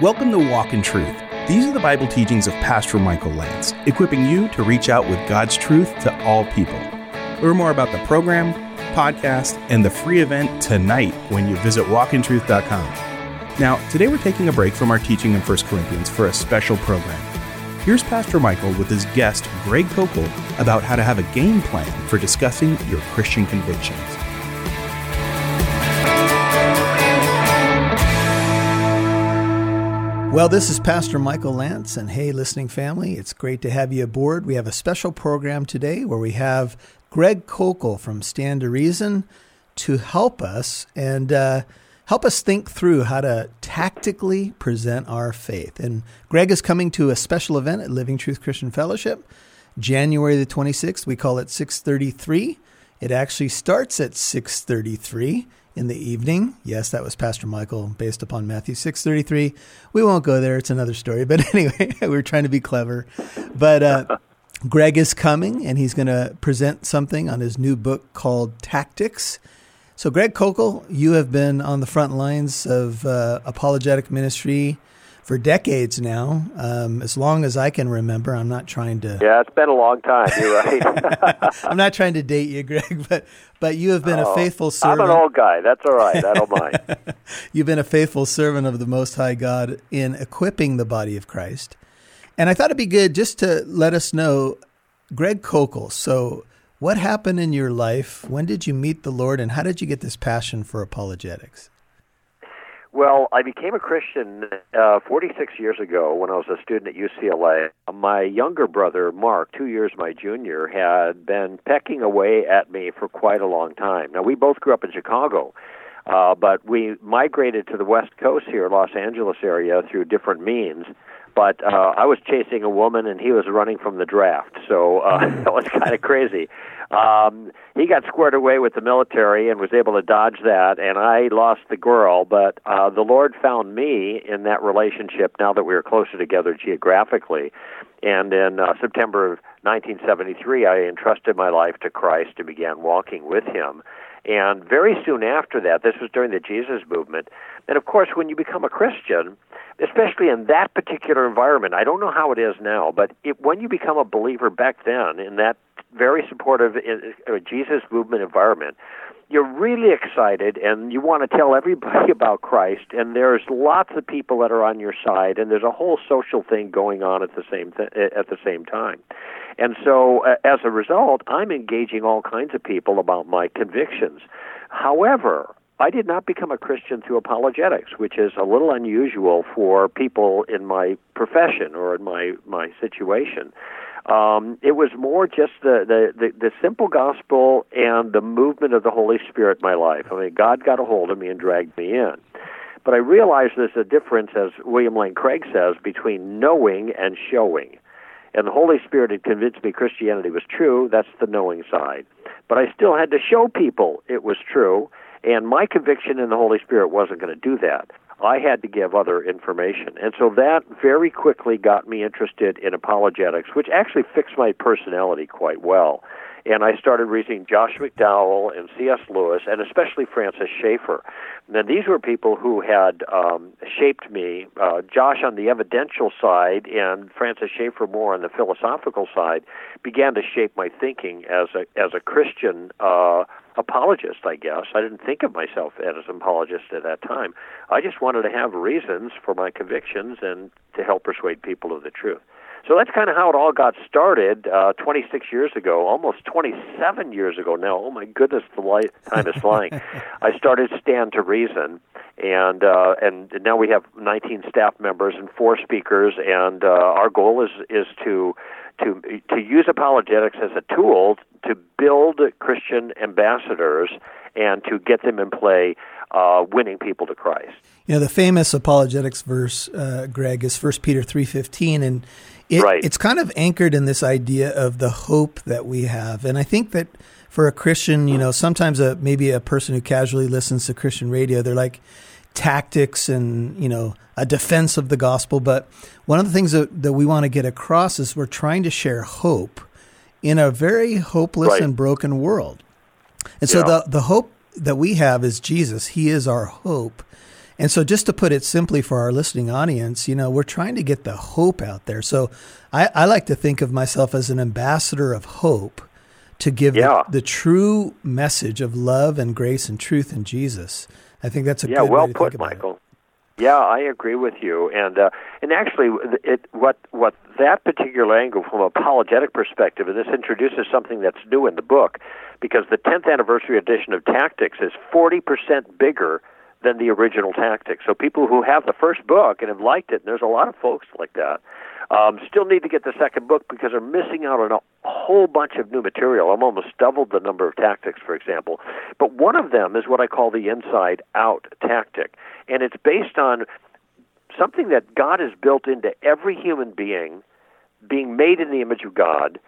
Welcome to Walk in Truth. These are the Bible teachings of Pastor Michael Lance, equipping you to reach out with God's truth to all people. Learn more about the program, podcast, and the free event tonight when you visit walkintruth.com. Now, today we're taking a break from our teaching in 1 Corinthians for a special program. Here's Pastor Michael with his guest, Greg Koukl, about how to have a game plan for discussing your Christian convictions. Well, this is Pastor Michael Lance, and hey, listening family, it's great to have you aboard. We have a special program today where we have Greg Koukl from Stand to Reason to help us and help us think through how to tactically present our faith. And Greg is coming to a special event at Living Truth Christian Fellowship, January the 26th. We call it 6:33. It actually starts at 6:33 in the evening. Yes, that was Pastor Michael based upon Matthew 6:33. We won't go there. It's another story. But anyway, we're trying to be clever. But Greg is coming, and he's going to present something on his new book called Tactics. So Greg Koukl, you have been on the front lines of apologetic ministry for decades now, as long as I can remember. I'm not trying to... Yeah, it's been a long time. You're right. I'm not trying to date you, Greg, but you have been a faithful servant. I'm an old guy. That's all right. I don't mind. You've been a faithful servant of the Most High God in equipping the body of Christ. And I thought it'd be good just to let us know, Greg Koukl, so what happened in your life? When did you meet the Lord, and how did you get this passion for apologetics? Well, I became a Christian 46 years ago when I was a student at UCLA. My younger brother, Mark, 2 years my junior, had been pecking away at me for quite a long time. Now, we both grew up in Chicago, but we migrated to the West Coast here, Los Angeles area, through different means. But I was chasing a woman, and he was running from the draft, so that was kind of crazy. He got squared away with the military and was able to dodge that, and I lost the girl. But the Lord found me in that relationship now that we were closer together geographically. And in September of 1973, I entrusted my life to Christ and began walking with him. And very soon after that, this was during the Jesus movement, and of course, when you become a Christian, especially in that particular environment, I don't know how it is now, but when you become a believer back then in that very supportive Jesus movement environment, you're really excited, and you want to tell everybody about Christ, and there's lots of people that are on your side, and there's a whole social thing going on at the same time. And so, as a result, I'm engaging all kinds of people about my convictions. However, I did not become a Christian through apologetics, which is a little unusual for people in my profession or in my situation. It was more just the simple gospel and the movement of the Holy Spirit in my life. I mean, God got a hold of me and dragged me in. But I realized there's a difference, as William Lane Craig says, between knowing and showing. And the Holy Spirit had convinced me Christianity was true. That's the knowing side. But I still had to show people it was true. And my conviction in the Holy Spirit wasn't going to do that. I had to give other information. And so that very quickly got me interested in apologetics, which actually fixed my personality quite well. And I started reading Josh McDowell and C.S. Lewis, and especially Francis Schaeffer. Now, these were people who had shaped me, Josh on the evidential side and Francis Schaeffer more on the philosophical side, began to shape my thinking as a Christian apologist, I guess. I didn't think of myself as an apologist at that time. I just wanted to have reasons for my convictions and to help persuade people of the truth. So that's kind of how it all got started 26 years ago, almost 27 years ago now. Oh, my goodness, the time is flying. I started Stand to Reason, and now we have 19 staff members and 4 speakers, and our goal is to use apologetics as a tool to build Christian ambassadors and to get them in play, winning people to Christ. You know, the famous apologetics verse, Greg, is 1 Peter 3:15, and it's kind of anchored in this idea of the hope that we have. And I think that for a Christian, you know, sometimes maybe a person who casually listens to Christian radio, they're like tactics and, you know, a defense of the gospel. But one of the things that we want to get across is we're trying to share hope in a very hopeless and broken world. And so the hope that we have is Jesus. He is our hope. And so just to put it simply for our listening audience, you know, we're trying to get the hope out there. So I like to think of myself as an ambassador of hope to give the true message of love and grace and truth in Jesus. I think that's a good way to think about Michael. It. Yeah, I agree with you, and actually, what that particular angle from an apologetic perspective, and this introduces something that's new in the book, because the 10th anniversary edition of Tactics is 40% bigger than the original Tactics. So people who have the first book and have liked it, and there's a lot of folks like that, still need to get the second book because they're missing out on a whole bunch of new material. I've almost doubled the number of tactics, for example. But one of them is what I call the inside-out tactic. And it's based on something that God has built into every human being, being made in the image of God,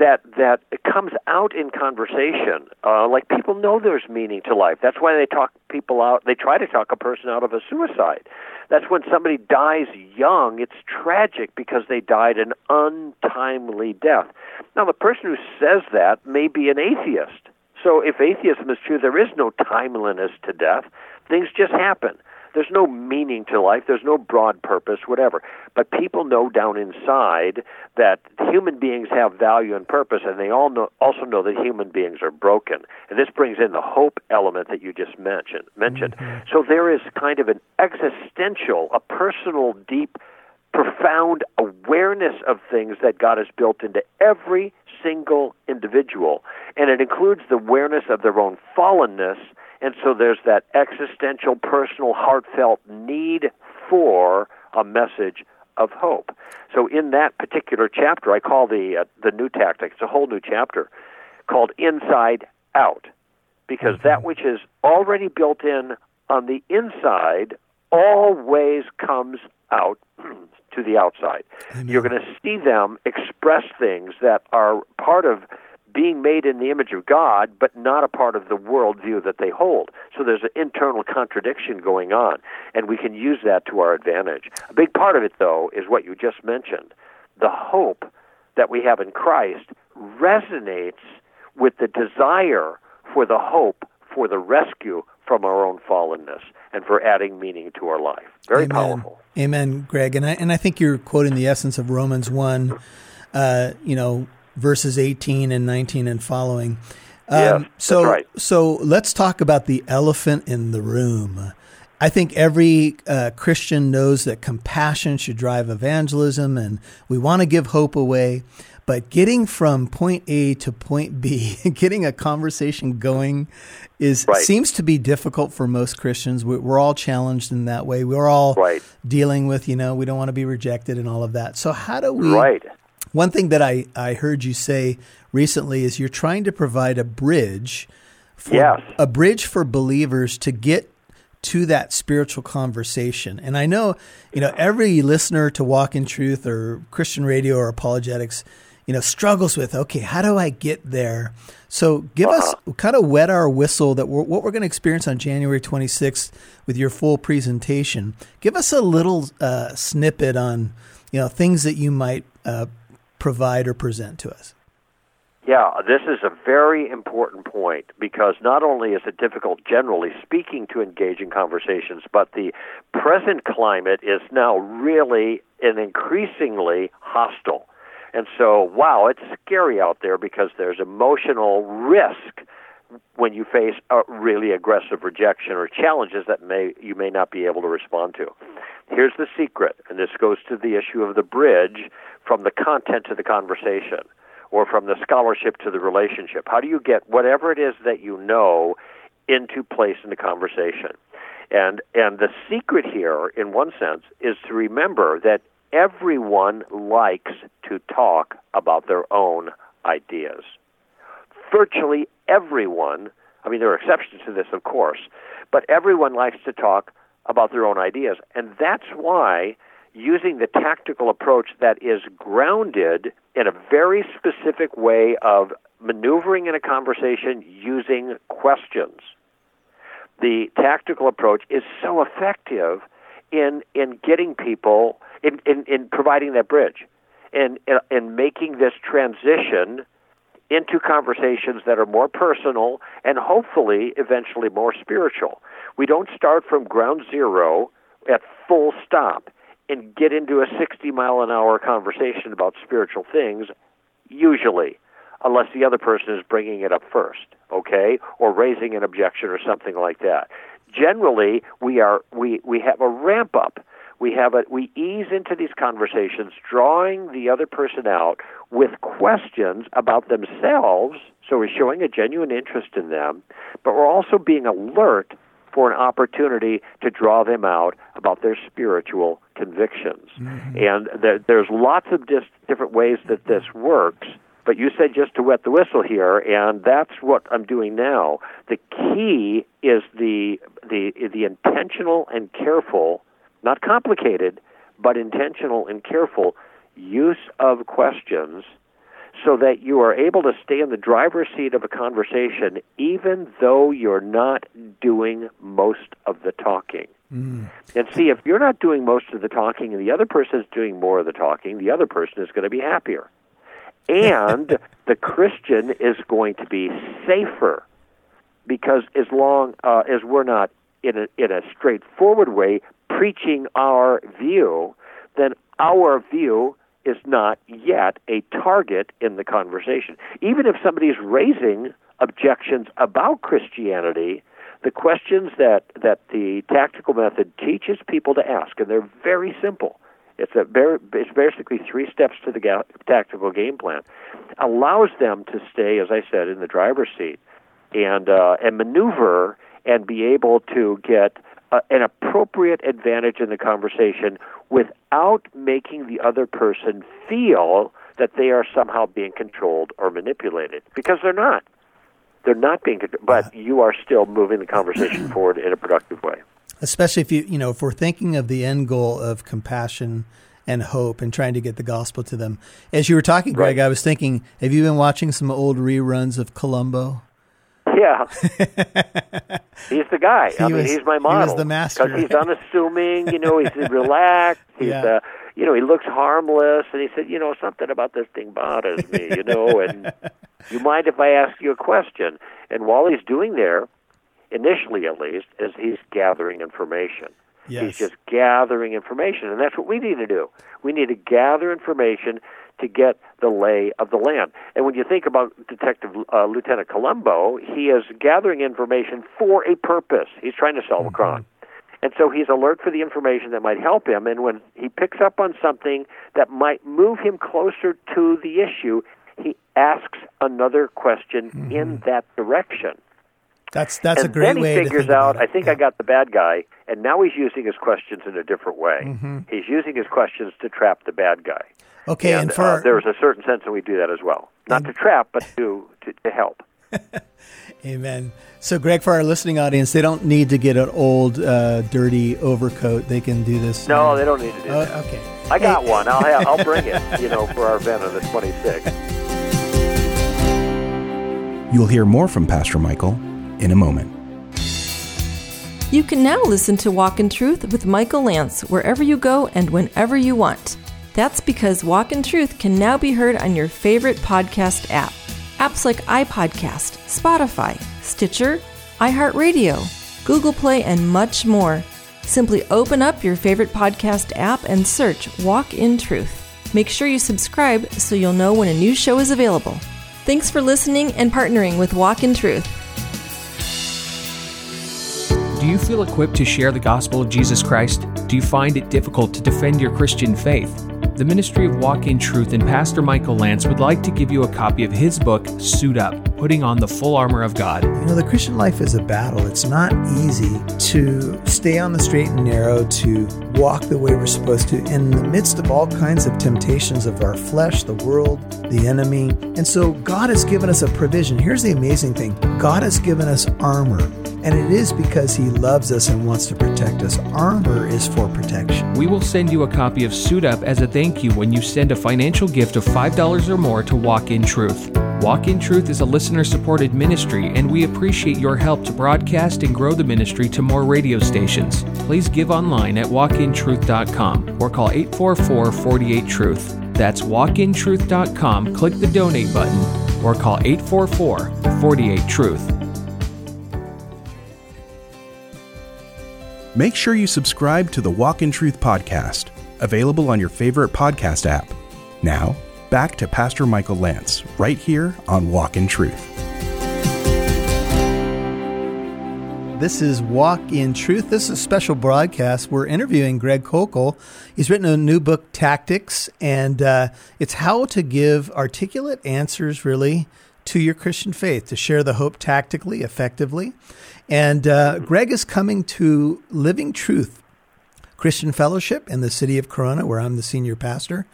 that comes out in conversation. Like people know there's meaning to life. That's why they talk people out. They try to talk a person out of a suicide. That's when somebody dies young. It's tragic because they died an untimely death. Now, the person who says that may be an atheist. So if atheism is true, there is no timeliness to death. Things just happen. There's no meaning to life. There's no broad purpose, whatever. But people know down inside that human beings have value and purpose, and they also know that human beings are broken. And this brings in the hope element that you just mentioned. Mm-hmm. So there is kind of an existential, a personal, deep, profound awareness of things that God has built into every single individual. And it includes the awareness of their own fallenness. And so there's that existential, personal, heartfelt need for a message of hope. So in that particular chapter, I call the new tactic, it's a whole new chapter, called Inside Out, because that which is already built in on the inside always comes out to the outside. Amen. You're going to see them express things that are part of being made in the image of God, but not a part of the worldview that they hold. So there's an internal contradiction going on, and we can use that to our advantage. A big part of it, though, is what you just mentioned. The hope that we have in Christ resonates with the desire for the hope for the rescue from our own fallenness and for adding meaning to our life. Very Amen. Powerful. Amen, Greg. And I think you're quoting the essence of Romans 1, verses 18 and 19 and following. Yes, so, that's right. So let's talk about the elephant in the room. I think every Christian knows that compassion should drive evangelism, and we want to give hope away. But getting from point A to point B, getting a conversation going, seems to be difficult for most Christians. We're all challenged in that way. We're all dealing with, we don't want to be rejected and all of that. So how do we... One thing that I heard you say recently is you're trying to provide a bridge for believers to get to that spiritual conversation. And I know, every listener to Walk in Truth or Christian radio or apologetics, struggles with, okay, how do I get there? So give us, kind of wet our whistle that what we're going to experience on January 26th with your full presentation. Give us a little snippet on, things that you might provide or present to us. Yeah, this is a very important point because not only is it difficult, generally speaking, to engage in conversations, but the present climate is now really and increasingly hostile. And so, it's scary out there because there's emotional risk when you face a really aggressive rejection or challenges that you may not be able to respond to. Here's the secret, and this goes to the issue of the bridge from the content to the conversation or from the scholarship to the relationship. How do you get whatever it is that you know into place in the conversation? And the secret here, in one sense, is to remember that everyone likes to talk about their own ideas. Virtually everyone, there are exceptions to this, of course, but everyone likes to talk about their own ideas. And that's why using the tactical approach that is grounded in a very specific way of maneuvering in a conversation using questions, the tactical approach is so effective in getting people, in providing that bridge, in making this transition into conversations that are more personal and hopefully eventually more spiritual. We don't start from ground zero at full stop and get into a 60-mile-an-hour conversation about spiritual things, usually, unless the other person is bringing it up first, okay, or raising an objection or something like that. Generally, we have a ramp-up. We ease into these conversations, drawing the other person out with questions about themselves, so we're showing a genuine interest in them, but we're also being alert for an opportunity to draw them out about their spiritual convictions. Mm-hmm. And there's lots of different ways that this works, but you said just to wet the whistle here, and that's what I'm doing now. The key is the intentional and careful, not complicated, but intentional and careful use of questions so that you are able to stay in the driver's seat of a conversation even though you're not doing most of the talking. Mm. And see, if you're not doing most of the talking and the other person is doing more of the talking, the other person is going to be happier. And the Christian is going to be safer because as long as we're not in a straightforward way preaching our view, then our view is not yet a target in the conversation. Even if somebody's raising objections about Christianity, the questions that the tactical method teaches people to ask, and they're very simple. It's basically 3 steps to the tactical game plan. Allows them to stay, as I said, in the driver's seat and maneuver and be able to get an appropriate advantage in the conversation without making the other person feel that they are somehow being controlled or manipulated, because they're not. They're not being controlled, but you are still moving the conversation forward in a productive way. Especially if if we're thinking of the end goal of compassion and hope and trying to get the gospel to them. As you were talking, Greg, right, I was thinking, have you been watching some old reruns of Columbo? Yeah, he's the guy. He's my model. He was the master. Because he's unassuming, he's relaxed. He's, he looks harmless. And he said, something about this thing bothers me, and you mind if I ask you a question? And while he's doing there, initially at least, is he's gathering information. Yes. He's just gathering information. And that's what we need to do. We need to gather information to get the lay of the land. And when you think about Detective Lieutenant Columbo, he is gathering information for a purpose. He's trying to solve a crime. And so he's alert for the information that might help him. And when he picks up on something that might move him closer to the issue, he asks another question in that direction. That's a great way to think. And then he figures out, I think I got the bad guy, and now he's using his questions in a different way. Mm-hmm. He's using his questions to trap the bad guy. Okay, and for there's a certain sense that we do that as well. Not to trap, but to help. Amen. So, Greg, for our listening audience, they don't need to get an old, dirty overcoat. They can do this. No, they don't need to do that. Okay. I got one. I'll bring it, for our event on the 26th. You'll hear more from Pastor Michael in a moment. You can now listen to Walk in Truth with Michael Lance wherever you go and whenever you want. That's because Walk in Truth can now be heard on your favorite podcast app. Apps like iPodcast, Spotify, Stitcher, iHeartRadio, Google Play, and much more. Simply open up your favorite podcast app and search Walk in Truth. Make sure you subscribe so you'll know when a new show is available. Thanks for listening and partnering with Walk in Truth. Do you feel equipped to share the gospel of Jesus Christ? Do you find it difficult to defend your Christian faith? The Ministry of Walk in Truth and Pastor Michael Lance would like to give you a copy of his book, Suit Up, Putting on the Full Armor of God. The Christian life is a battle. It's not easy to stay on the straight and narrow, to walk the way we're supposed to in the midst of all kinds of temptations of our flesh, the world, the enemy. And so God has given us a provision. Here's the amazing thing. God has given us armor. And it is because he loves us and wants to protect us. Armor is for protection. We will send you a copy of Suit Up as a thank you when you send a financial gift of $5 or more to Walk in Truth. Walk in Truth is a listener-supported ministry, and we appreciate your help to broadcast and grow the ministry to more radio stations. Please give online at walkintruth.com or call 844-48-TRUTH. That's walkintruth.com. Click the donate button or call 844-48-TRUTH. Make sure you subscribe to the Walk in Truth podcast, available on your favorite podcast app. Now, back to Pastor Michael Lance, right here on Walk in Truth. This is Walk in Truth. This is a special broadcast. We're interviewing Greg Koukl. He's written a new book, Tactics, and it's how to give articulate answers, really, to your Christian faith, to share the hope tactically, effectively. And Greg is coming to Living Truth Christian Fellowship in the city of Corona, where I'm the senior pastor,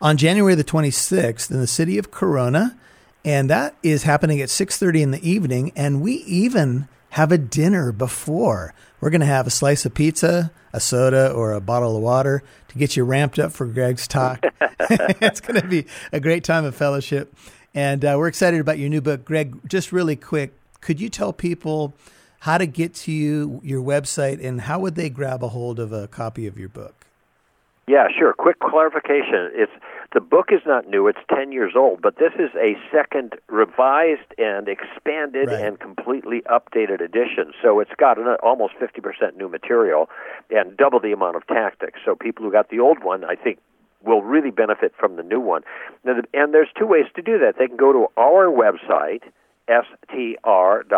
on January the 26th in the city of Corona. And that is happening at 6:30 in the evening. And we even have a dinner before. We're going to have a slice of pizza, a soda, or a bottle of water to get you ramped up for Greg's talk. It's going to be a great time of fellowship. And we're excited about your new book. Greg, just really quick, could you tell people how to get to you, your website, and how would they grab a hold of a copy of your book? Yeah, sure. Quick clarification. The book is not new. It's 10 years old, but this is a second revised and expanded and completely updated edition. So it's got almost 50% new material and double the amount of tactics. So people who got the old one, I think, will really benefit from the new one. And there's two ways to do that. They can go to our website, str.org,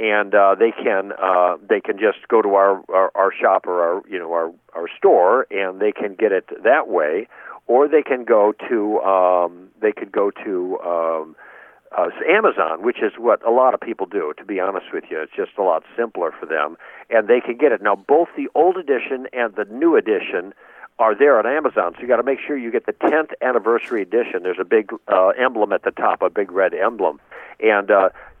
and they can just go to our shop or our store, and they can get it that way, or they can go to Amazon, which is what a lot of people do, to be honest with you. It's just a lot simpler for them, and they can get it. Now, both the old edition and the new edition are there on Amazon, so you got to make sure you get the 10th anniversary edition. There's a big emblem at the top, a big red emblem. And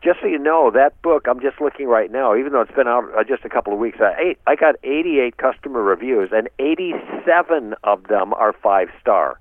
just so you know, that book, I'm just looking right now, even though it's been out just a couple of weeks, I got 88 customer reviews, and 87 of them are 5-star.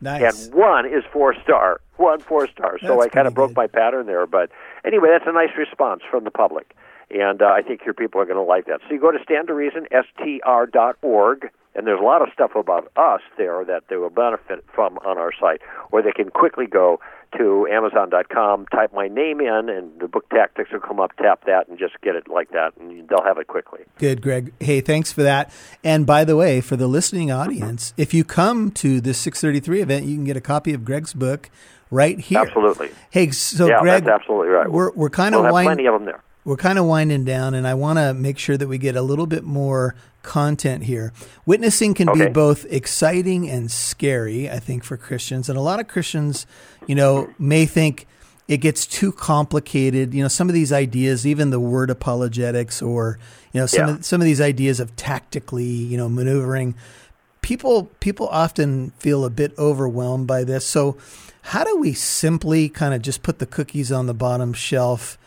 Nice. And one is 4-star. One 4-star. So I kind of broke my pattern there. But anyway, that's a nice response from the public. And I think your people are going to like that. So you go to Stand to Reason, str.org, and there's a lot of stuff about us there that they will benefit from on our site. Or they can quickly go to Amazon.com, type my name in, and the book Tactics will come up, tap that, and just get it like that, and they'll have it quickly. Good, Greg. Hey, thanks for that. And by the way, for the listening audience, if you come to this 633 event, you can get a copy of Greg's book right here. Absolutely. Hey, so yeah, Greg, that's absolutely right. We're kind of plenty of them there. We're kind of winding down, and I want to make sure that we get a little bit more content here. Witnessing can be both exciting and scary, I think, for Christians. And a lot of Christians, may think it gets too complicated. Some of these ideas, even the word apologetics or, some of these ideas of tactically, maneuvering, people often feel a bit overwhelmed by this. So how do we simply kind of just put the cookies on the bottom shelf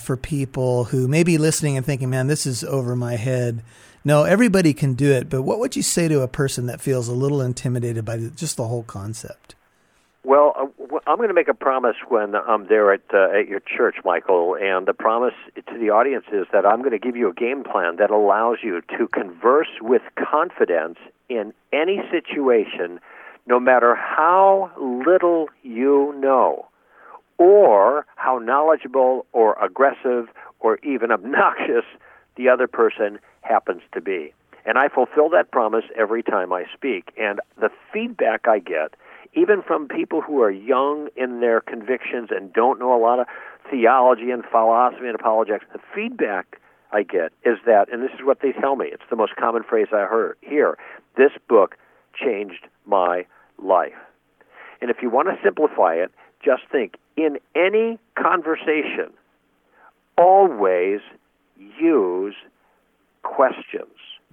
for people who may be listening and thinking, man, this is over my head? No, everybody can do it. But what would you say to a person that feels a little intimidated by just the whole concept? Well, I'm going to make a promise when I'm there at your church, Michael. And the promise to the audience is that I'm going to give you a game plan that allows you to converse with confidence in any situation, no matter how little you know, or how knowledgeable or aggressive or even obnoxious the other person happens to be. And I fulfill that promise every time I speak. And the feedback I get, even from people who are young in their convictions and don't know a lot of theology and philosophy and apologetics, the feedback I get is that, and this is what they tell me, it's the most common phrase I hear, this book changed my life. And if you want to simplify it, just think, in any conversation, always use questions.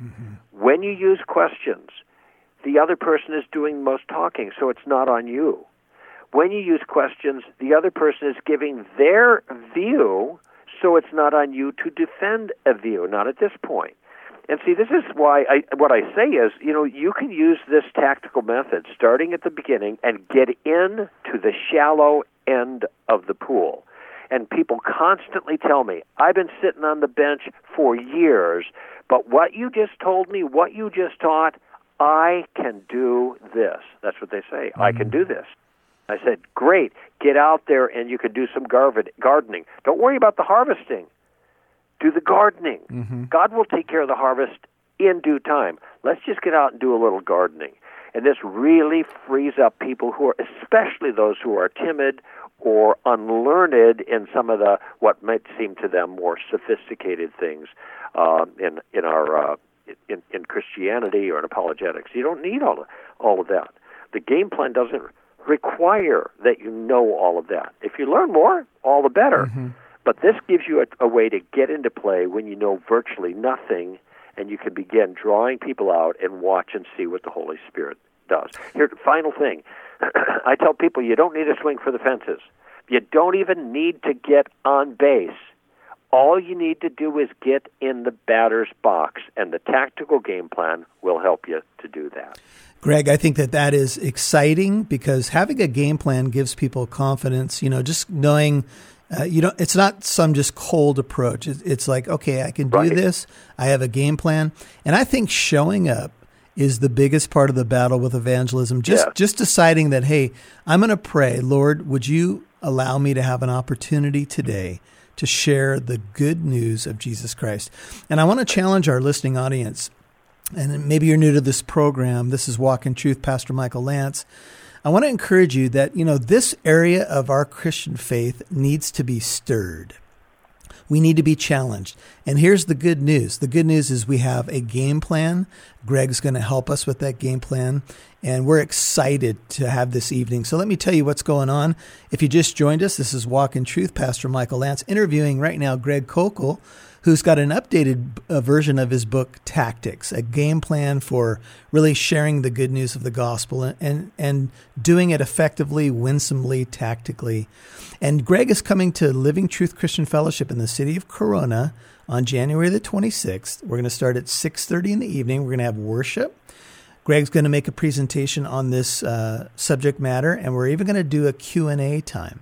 Mm-hmm. When you use questions, the other person is doing most talking, so it's not on you. When you use questions, the other person is giving their view, so it's not on you to defend a view, not at this point. And see, this is why what I say is, you can use this tactical method starting at the beginning and get in to the shallow end of the pool. And people constantly tell me, I've been sitting on the bench for years, but what you just told me, what you just taught, I can do this. That's what they say. Mm-hmm. I can do this. I said, great, get out there and you can do some gardening. Don't worry about the harvesting. Do the gardening. Mm-hmm. God will take care of the harvest in due time. Let's just get out and do a little gardening. And this really frees up people who are, especially those who are timid or unlearned in some of the, what might seem to them, more sophisticated things in Christianity or in apologetics. You don't need all of that. The game plan doesn't require that you know all of that. If you learn more, all the better. Mm-hmm. But this gives you a way to get into play when you know virtually nothing, and you can begin drawing people out and watch and see what the Holy Spirit does. Here, final thing. I tell people you don't need to swing for the fences. You don't even need to get on base. All you need to do is get in the batter's box, and the tactical game plan will help you to do that. Greg, I think that is exciting, because having a game plan gives people confidence. You know, just knowing... it's not some just cold approach. It's like, okay, I can do this. I have a game plan. And I think showing up is the biggest part of the battle with evangelism. Just deciding that, hey, I'm going to pray, Lord, would you allow me to have an opportunity today to share the good news of Jesus Christ? And I want to challenge our listening audience. And maybe you're new to this program. This is Walk in Truth, Pastor Michael Lance. I want to encourage you that, you know, this area of our Christian faith needs to be stirred. We need to be challenged. And here's the good news. The good news is we have a game plan. Greg's going to help us with that game plan. And we're excited to have this evening. So let me tell you what's going on. If you just joined us, this is Walk in Truth, Pastor Michael Lance, interviewing right now Greg Koukl, who's got an updated version of his book, Tactics, a game plan for really sharing the good news of the gospel and doing it effectively, winsomely, tactically. And Greg is coming to Living Truth Christian Fellowship in the city of Corona on January the 26th. We're going to start at 6:30 in the evening. We're going to have worship. Greg's going to make a presentation on this subject matter, and we're even going to do a Q&A time.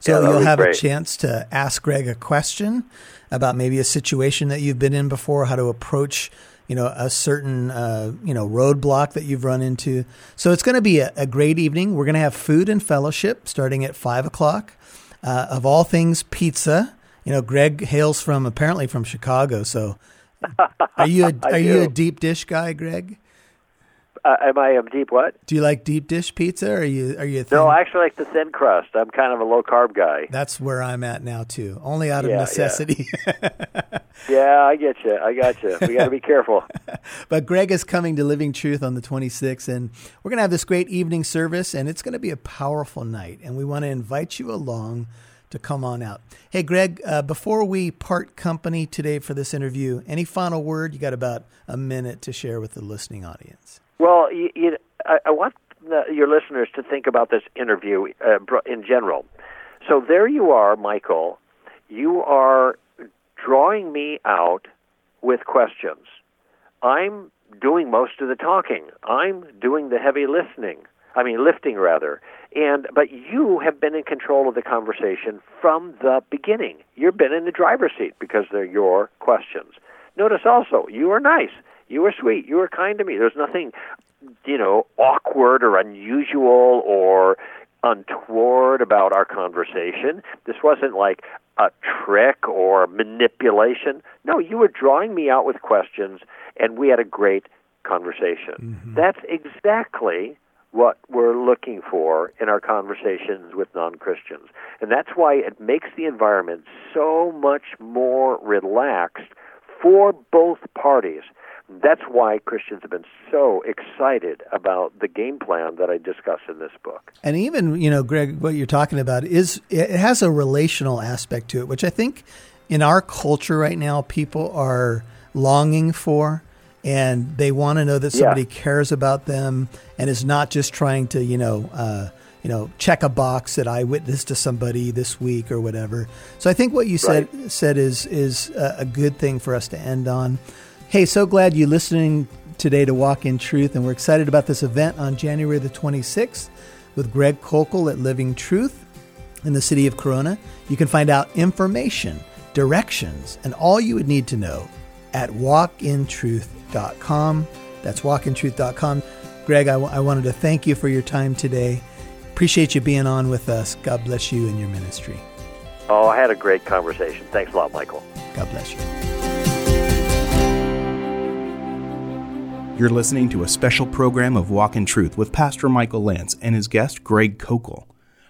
So you'll have a chance to ask Greg a question about maybe a situation that you've been in before, how to approach, you know, a certain, roadblock that you've run into. So it's going to be a great evening. We're going to have food and fellowship starting at 5:00. Of all things, pizza. You know, Greg hails apparently from Chicago. So are you a deep dish guy, Greg? Am I a deep what? Do you like deep dish pizza? Or are you? No, I actually like the thin crust. I'm kind of a low carb guy. That's where I'm at now too. Only out of necessity. Yeah. I got you. We got to be careful. But Greg is coming to Living Truth on the 26th, and we're going to have this great evening service, and it's going to be a powerful night. And we want to invite you along to come on out. Hey, Greg, before we part company today for this interview, any final word? You got about a minute to share with the listening audience. Well, I want your listeners to think about this interview in general. So there you are, Michael. You are drawing me out with questions. I'm doing most of the talking. I'm doing the heavy lifting. But you have been in control of the conversation from the beginning. You've been in the driver's seat because they're your questions. Notice also, you are nice. You were sweet. You were kind to me. There's nothing, awkward or unusual or untoward about our conversation. This wasn't like a trick or manipulation. No, you were drawing me out with questions, and we had a great conversation. Mm-hmm. That's exactly what we're looking for in our conversations with non-Christians. And that's why it makes the environment so much more relaxed for both parties. That's why Christians have been so excited about the game plan that I discuss in this book. And even, Greg, what you're talking about it has a relational aspect to it, which I think in our culture right now people are longing for, and they want to know that somebody cares about them and is not just trying to, check a box that I witnessed to somebody this week or whatever. So I think what you said is a good thing for us to end on. Hey, so glad you're listening today to Walk in Truth, and we're excited about this event on January the 26th with Greg Koukl at Living Truth in the city of Corona. You can find out information, directions, and all you would need to know at walkintruth.com. That's walkintruth.com. Greg, I wanted to thank you for your time today. Appreciate you being on with us. God bless you and your ministry. Oh, I had a great conversation. Thanks a lot, Michael. God bless you. You're listening to a special program of Walk in Truth with Pastor Michael Lance and his guest, Greg Koukl.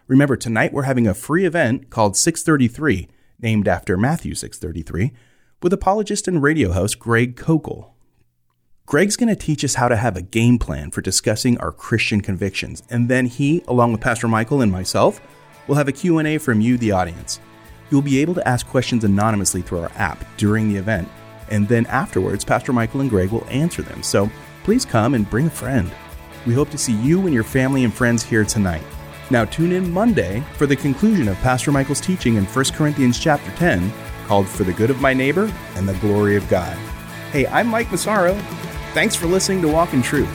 Remember, tonight we're having a free event called 633, named after Matthew 6:33, with apologist and radio host Greg Koukl. Greg's going to teach us how to have a game plan for discussing our Christian convictions, and then he, along with Pastor Michael and myself, will have a Q&A from you, the audience. You'll be able to ask questions anonymously through our app during the event, and then afterwards, Pastor Michael and Greg will answer them. So please come and bring a friend. We hope to see you and your family and friends here tonight. Now tune in Monday for the conclusion of Pastor Michael's teaching in 1 Corinthians chapter 10, called For the Good of My Neighbor and the Glory of God. Hey, I'm Mike Massaro. Thanks for listening to Walk in Truth,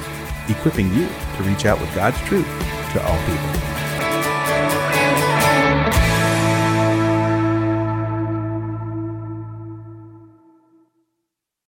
equipping you to reach out with God's truth to all people.